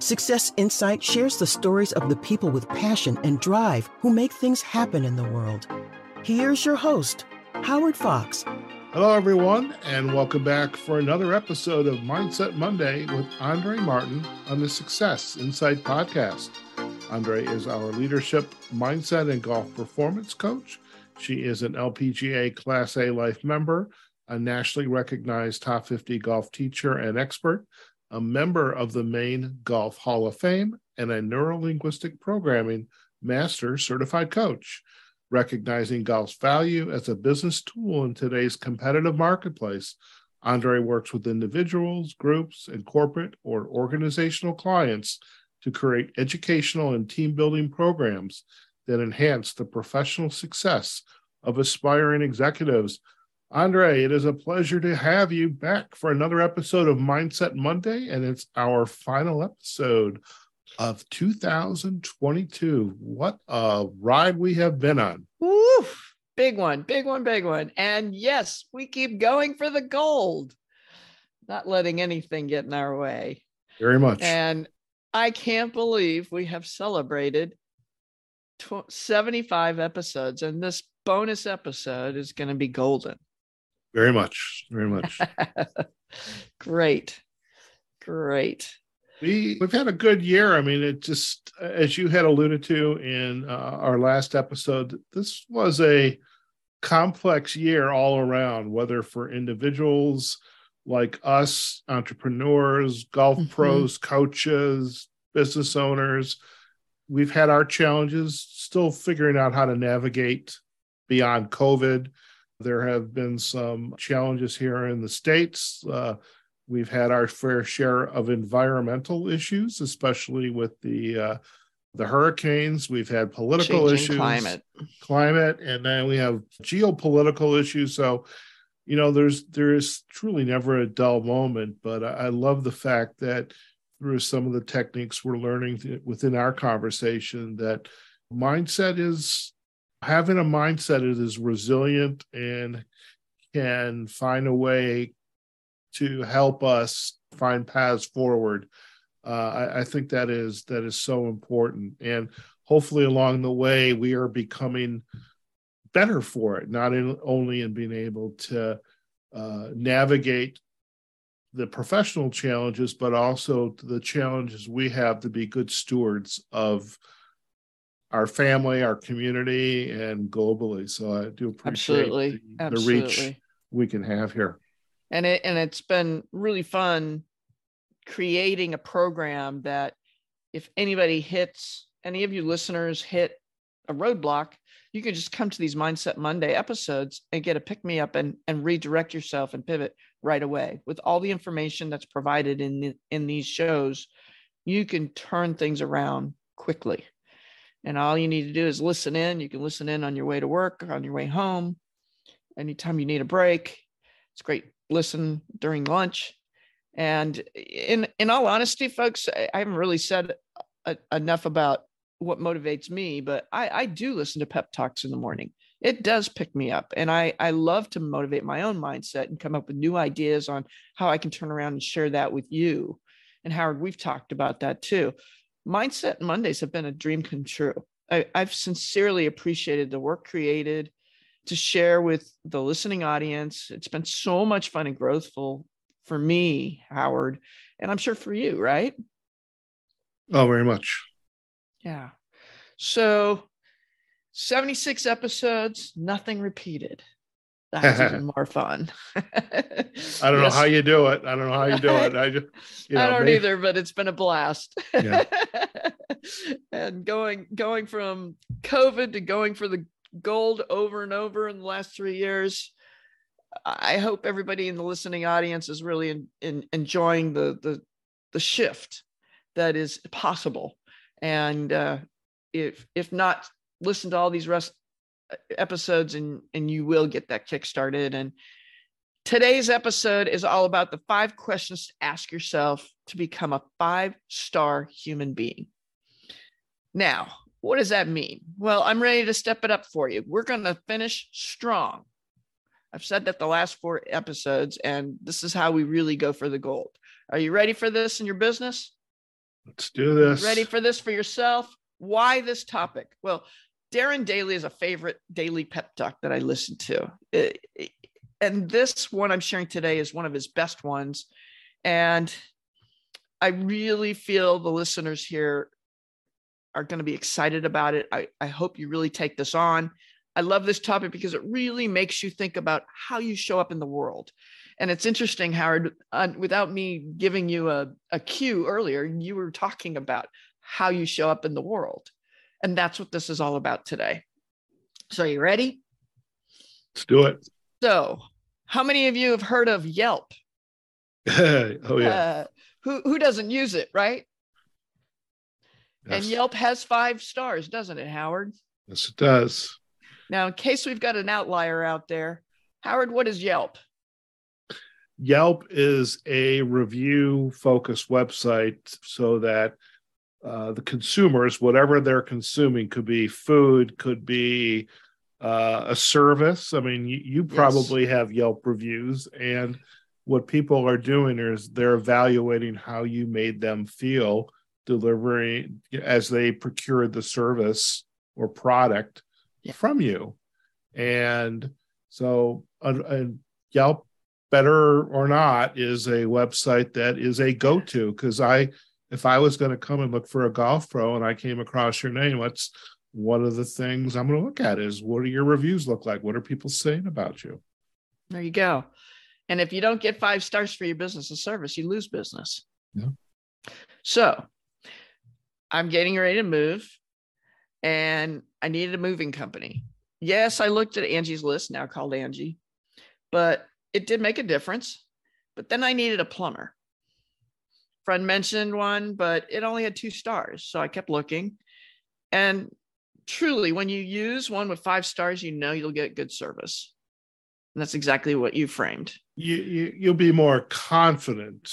Success Insight shares the stories of the people with passion and drive who make things happen in the world. Here's your host, Howard Fox. Hello, everyone, and welcome back for another episode of Mindset Monday with Andrée Martin on the Success Insight podcast. Andrée is our leadership, mindset, and golf performance coach. She is an LPGA Class A Life member, a nationally recognized top 50 golf teacher and expert, a member of the Maine Golf Hall of Fame, and a Neurolinguistic Programming Master Certified Coach. Recognizing golf's value as a business tool in today's competitive marketplace, Andrée works with individuals, groups, and corporate or organizational clients to create educational and team-building programs that enhance the professional success of aspiring executives. Andrée, it is a pleasure to have you back for another episode of Mindset Monday, and it's our final episode of 2022. What a ride we have been on. Oof, big one. And yes, we keep going for the gold, not letting anything get in our way. Very much. And I can't believe we have celebrated 75 episodes, and this bonus episode is going to be golden. Very much. Great. We've had a good year. I mean, it just, as you had alluded to in our last episode, this was a complex year all around, whether for individuals like us, entrepreneurs, golf pros, coaches, business owners. We've had our challenges still figuring out how to navigate beyond COVID. There have been some challenges here in the States. We've had our fair share of environmental issues, especially with the hurricanes. We've had political issues, climate, and then we have geopolitical issues. So, you know, there is truly never a dull moment. But I love the fact that through some of the techniques we're learning within our conversation, that mindset is having a mindset that is resilient and can find a way to help us find paths forward. I think that is so important. And hopefully along the way, we are becoming better for it, not only in being able to navigate the professional challenges, but also the challenges we have to be good stewards of our family, our community, and globally. So I do appreciate the reach we can have here. And it's been really fun creating a program that if any of you listeners hit a roadblock, you can just come to these Mindset Monday episodes and get a pick-me-up and redirect yourself and pivot right away. With all the information that's provided in these shows, you can turn things around quickly. And all you need to do is listen in. You can listen in on your way to work, on your way home, anytime you need a break. It's great. Listen during lunch. And in all honesty, folks, I haven't really said enough about what motivates me, but I do listen to pep talks in the morning. It does pick me up. And I love to motivate my own mindset and come up with new ideas on how I can turn around and share that with you. And Howard, we've talked about that too. Mindset Mondays have been a dream come true. I've sincerely appreciated the work created to share with the listening audience. It's been so much fun and growthful for me, Howard, and I'm sure for you, right? Oh, very much. Yeah. So 76 episodes, nothing repeated. That's even more fun. I don't know how you do it. I don't either, but it's been a blast. Yeah. And going from COVID to going for the gold over and over in the last 3 years. I hope everybody in the listening audience is really enjoying the shift that is possible. And if not, listen to all these rest episodes and you will get that kick started. And today's episode is all about the 5 questions to ask yourself to become a 5-star human being. Now, what does that mean? Well, I'm ready to step it up for you. We're going to finish strong. I've said that the last 4 episodes, and this is how we really go for the gold. Are you ready for this in your business? Let's do this. Ready for this for yourself? Why this topic? Well, Darren Daily is a favorite daily pep talk that I listen to. And this one I'm sharing today is one of his best ones. And I really feel the listeners here are going to be excited about it. I hope you really take this on. I love this topic because it really makes you think about how you show up in the world. And it's interesting, Howard, without me giving you a cue earlier, you were talking about how you show up in the world. And that's what this is all about today. So you ready? Let's do it. So how many of you have heard of Yelp? Oh, yeah. Who doesn't use it, right? Yes. And Yelp has 5 stars, doesn't it, Howard? Yes, it does. Now, in case we've got an outlier out there, Howard, what is Yelp? Yelp is a review-focused website so that the consumers, whatever they're consuming, could be food, could be a service. I mean, you probably have Yelp reviews, and what people are doing is they're evaluating how you made them feel delivering as they procured the service or product from you. And so Yelp, better or not, is a website that is a go-to, because if I was going to come and look for a golf pro and I came across your name, one of the things I'm going to look at is, what do your reviews look like? What are people saying about you? There you go. And if you don't get 5 stars for your business or service, you lose business. Yeah. So I'm getting ready to move and I needed a moving company. Yes, I looked at Angie's List, now called Angie, but it did make a difference. But then I needed a plumber. Friend mentioned one, but it only had 2 stars. So I kept looking. And truly, when you use one with 5 stars, you know you'll get good service. And that's exactly what you framed. You'll be more confident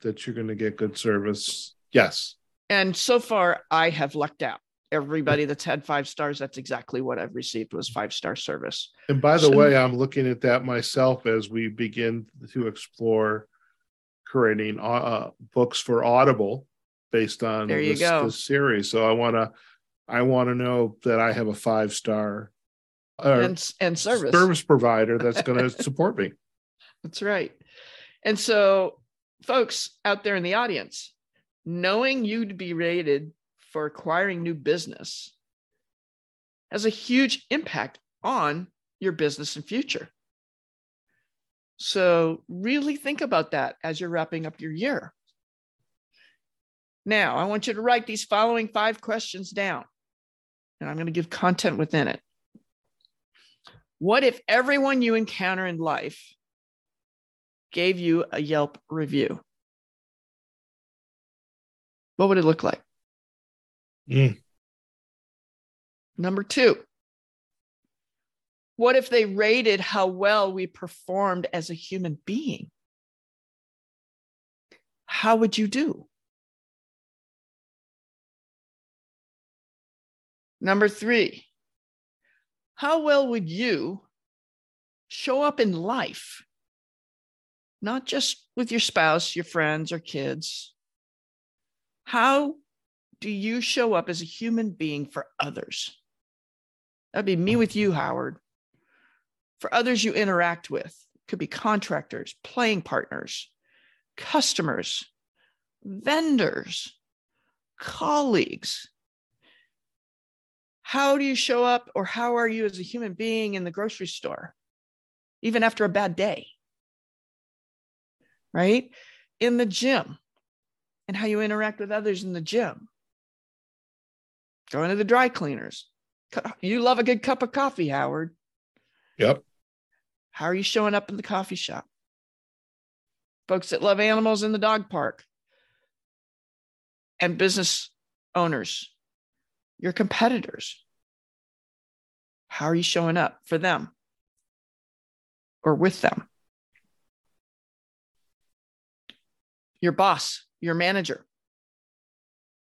that you're going to get good service. Yes. And so far, I have lucked out. Everybody that's had 5 stars, that's exactly what I've received, was 5-star service. And by the way, I'm looking at that myself as we begin to explore creating books for Audible based on this series. So I want to know that I have a 5-star and service provider that's going to support me. That's right. And so, folks out there in the audience, knowing you'd be rated for acquiring new business has a huge impact on your business and future. So really think about that as you're wrapping up your year. Now, I want you to write these following 5 questions down, and I'm going to give content within it. What if everyone you encounter in life gave you a Yelp review? What would it look like? Mm. Number 2, what if they rated how well we performed as a human being? How would you do? Number 3, how well would you show up in life? Not just with your spouse, your friends, or kids. How do you show up as a human being for others? That'd be me with you, Howard. For others you interact with. It could be contractors, playing partners, customers, vendors, colleagues. How do you show up, or how are you as a human being in the grocery store, even after a bad day, right? In the gym, and how you interact with others in the gym. Going to the dry cleaners. You love a good cup of coffee, Howard. Yep. How are you showing up in the coffee shop? Folks that love animals in the dog park, and business owners, your competitors. How are you showing up for them or with them? Your boss, your manager,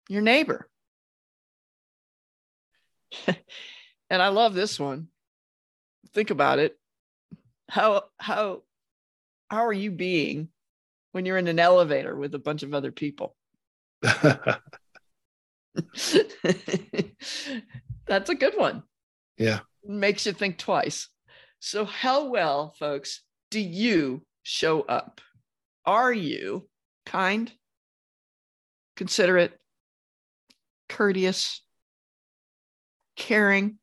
your neighbor. And I love this one. Think about it. How are you being when you're in an elevator with a bunch of other people? That's a good one. Yeah. Makes you think twice. So how well, folks, do you show up? Are you kind, considerate, courteous, caring,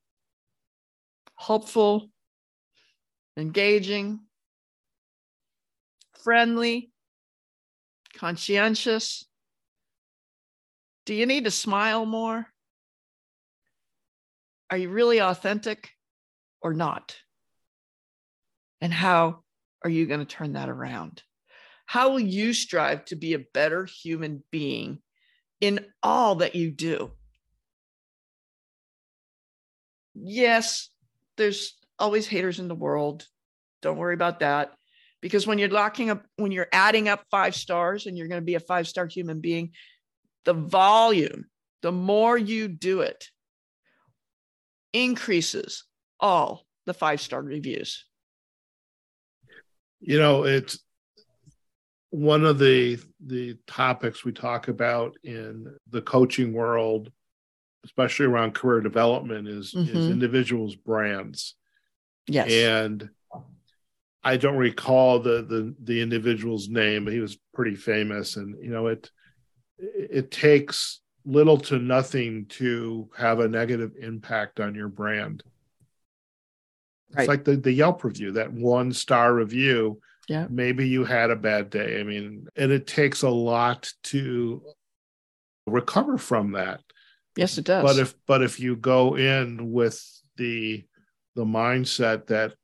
helpful, engaging, friendly, conscientious? Do you need to smile more? Are you really authentic or not? And how are you going to turn that around? How will you strive to be a better human being in all that you do? Yes, there's always haters in the world. Don't worry about that. Because when you're locking up, when you're adding up 5 stars and you're going to be a 5-star human being, the volume, the more you do it, increases all the 5-star reviews. You know, it's one of the topics we talk about in the coaching world, especially around career development, is individuals' brands. Yes. And I don't recall the individual's name, but he was pretty famous. And, you know, it takes little to nothing to have a negative impact on your brand. Right. It's like the Yelp review, that 1-star review. Yeah. Maybe you had a bad day. I mean, and it takes a lot to recover from that. Yes, it does. But if you go in with the mindset that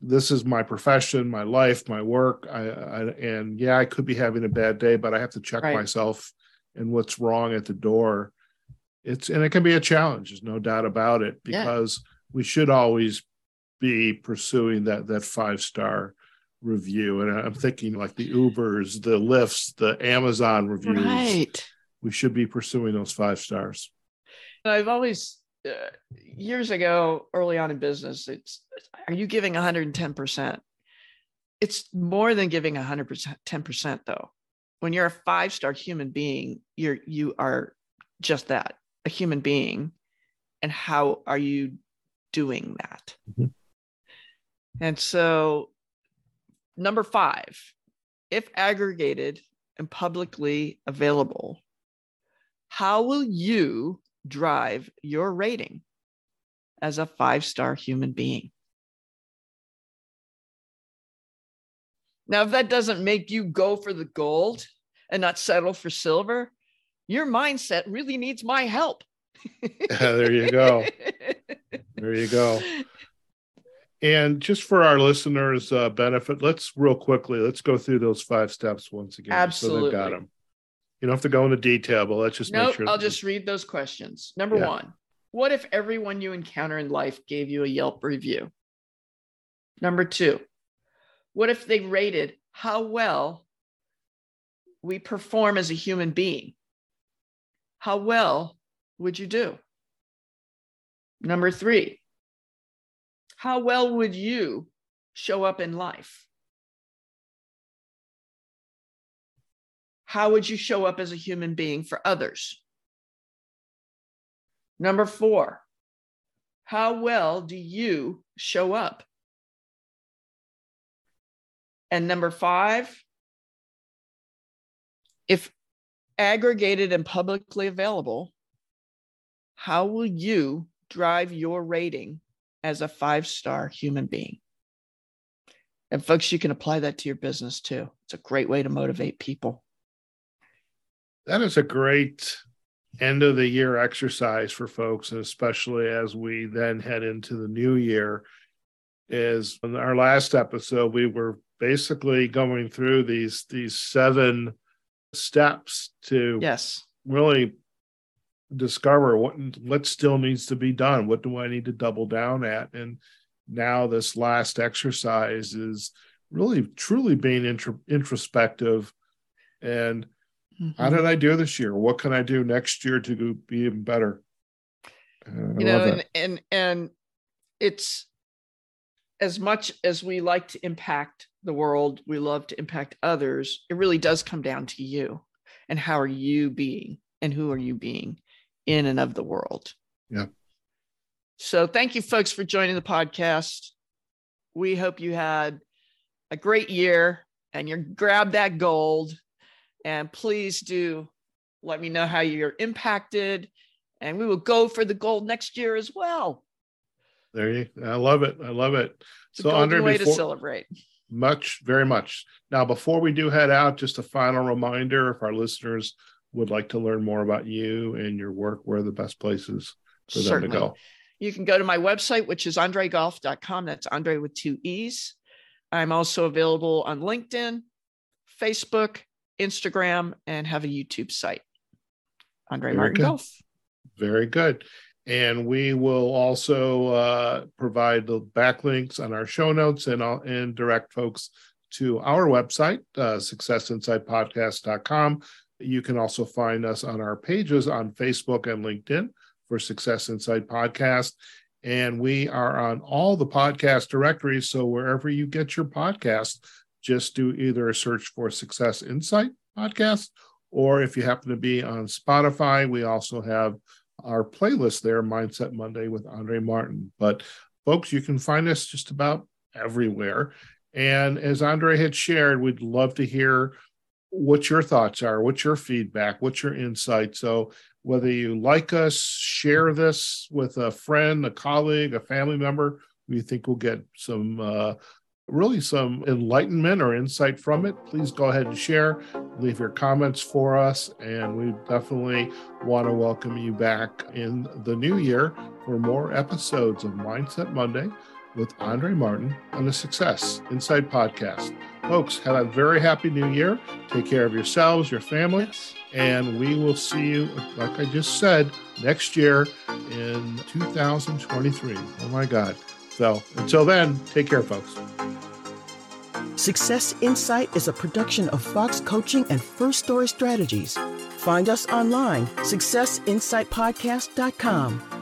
this is my profession, my life, my work. I could be having a bad day, but I have to check myself and what's wrong at the door. And it can be a challenge. There's no doubt about it, because we should always be pursuing that 5-star review. And I'm thinking like the Ubers, the Lyfts, the Amazon reviews, we should be pursuing those 5 stars. I've always, years ago, early on in business, are you giving 110%? It's more than giving 110%, though. When you're a 5-star human being, you are just that, a human being. And how are you doing that? Mm-hmm. And so, number 5, if aggregated and publicly available, how will you drive your rating as a 5-star human being? Now, if that doesn't make you go for the gold and not settle for silver, your mindset really needs my help. There you go. There you go. And just for our listeners' benefit, let's go through those 5 steps once again. Absolutely. So they've got them. You don't have to go into detail, but let's just make sure. I'll just read those questions. Number 1, what if everyone you encounter in life gave you a Yelp review? Number 2, what if they rated how well we perform as a human being? How well would you do? Number 3, how well would you show up in life? How would you show up as a human being for others? Number 4, how well do you show up? And number 5, if aggregated and publicly available, how will you drive your rating as a 5-star human being? And folks, you can apply that to your business too. It's a great way to motivate people. That is a great end of the year exercise for folks, and especially as we then head into the new year. Is in our last episode, we were basically going through these 7 steps to really discover what still needs to be done. What do I need to double down at? And now this last exercise is really truly being introspective and how did I do this year? What can I do next year to be even better? And it's as much as we like to impact the world, we love to impact others. It really does come down to you and how are you being and who are you being in and of the world. Yeah. So thank you, folks, for joining the podcast. We hope you had a great year and you grab that gold, and please do let me know how you're impacted, and we will go for the gold next year as well. There you go. I love it. I love it. It's so, Andrée, way to celebrate. Much, very much. Now, before we do head out, just a final reminder, if our listeners would like to learn more about you and your work, where are the best places for them to go? You can go to my website, which is AndreeGolf.com. That's Andrée with two E's. I'm also available on LinkedIn, Facebook, Instagram, and have a YouTube site. Andrée Martin Golf. Very good. And we will also provide the backlinks on our show notes and direct folks to our website, successinsightpodcast.com. You can also find us on our pages on Facebook and LinkedIn for Success Insight Podcast. And we are on all the podcast directories. So wherever you get your podcast, just do either a search for Success Insight Podcast, or if you happen to be on Spotify, we also have our playlist there, Mindset Monday with Andrée Martin. But folks, you can find us just about everywhere. And as Andrée had shared, we'd love to hear what your thoughts are, what's your feedback, what's your insight. So whether you like us, share this with a friend, a colleague, a family member, we think we'll get some really some enlightenment or insight from it. Please go ahead and share, leave your comments for us, and we definitely want to welcome you back in the new year for more episodes of Mindset Monday with Andrée Martin on the Success Insight Podcast. Folks, have a very happy new year. Take care of yourselves, your family, and we will see you, like I just said, next year in 2023. Oh my God. So until then, take care, folks. Success Insight is a production of Fox Coaching and First Story Strategies. Find us online, successinsightpodcast.com.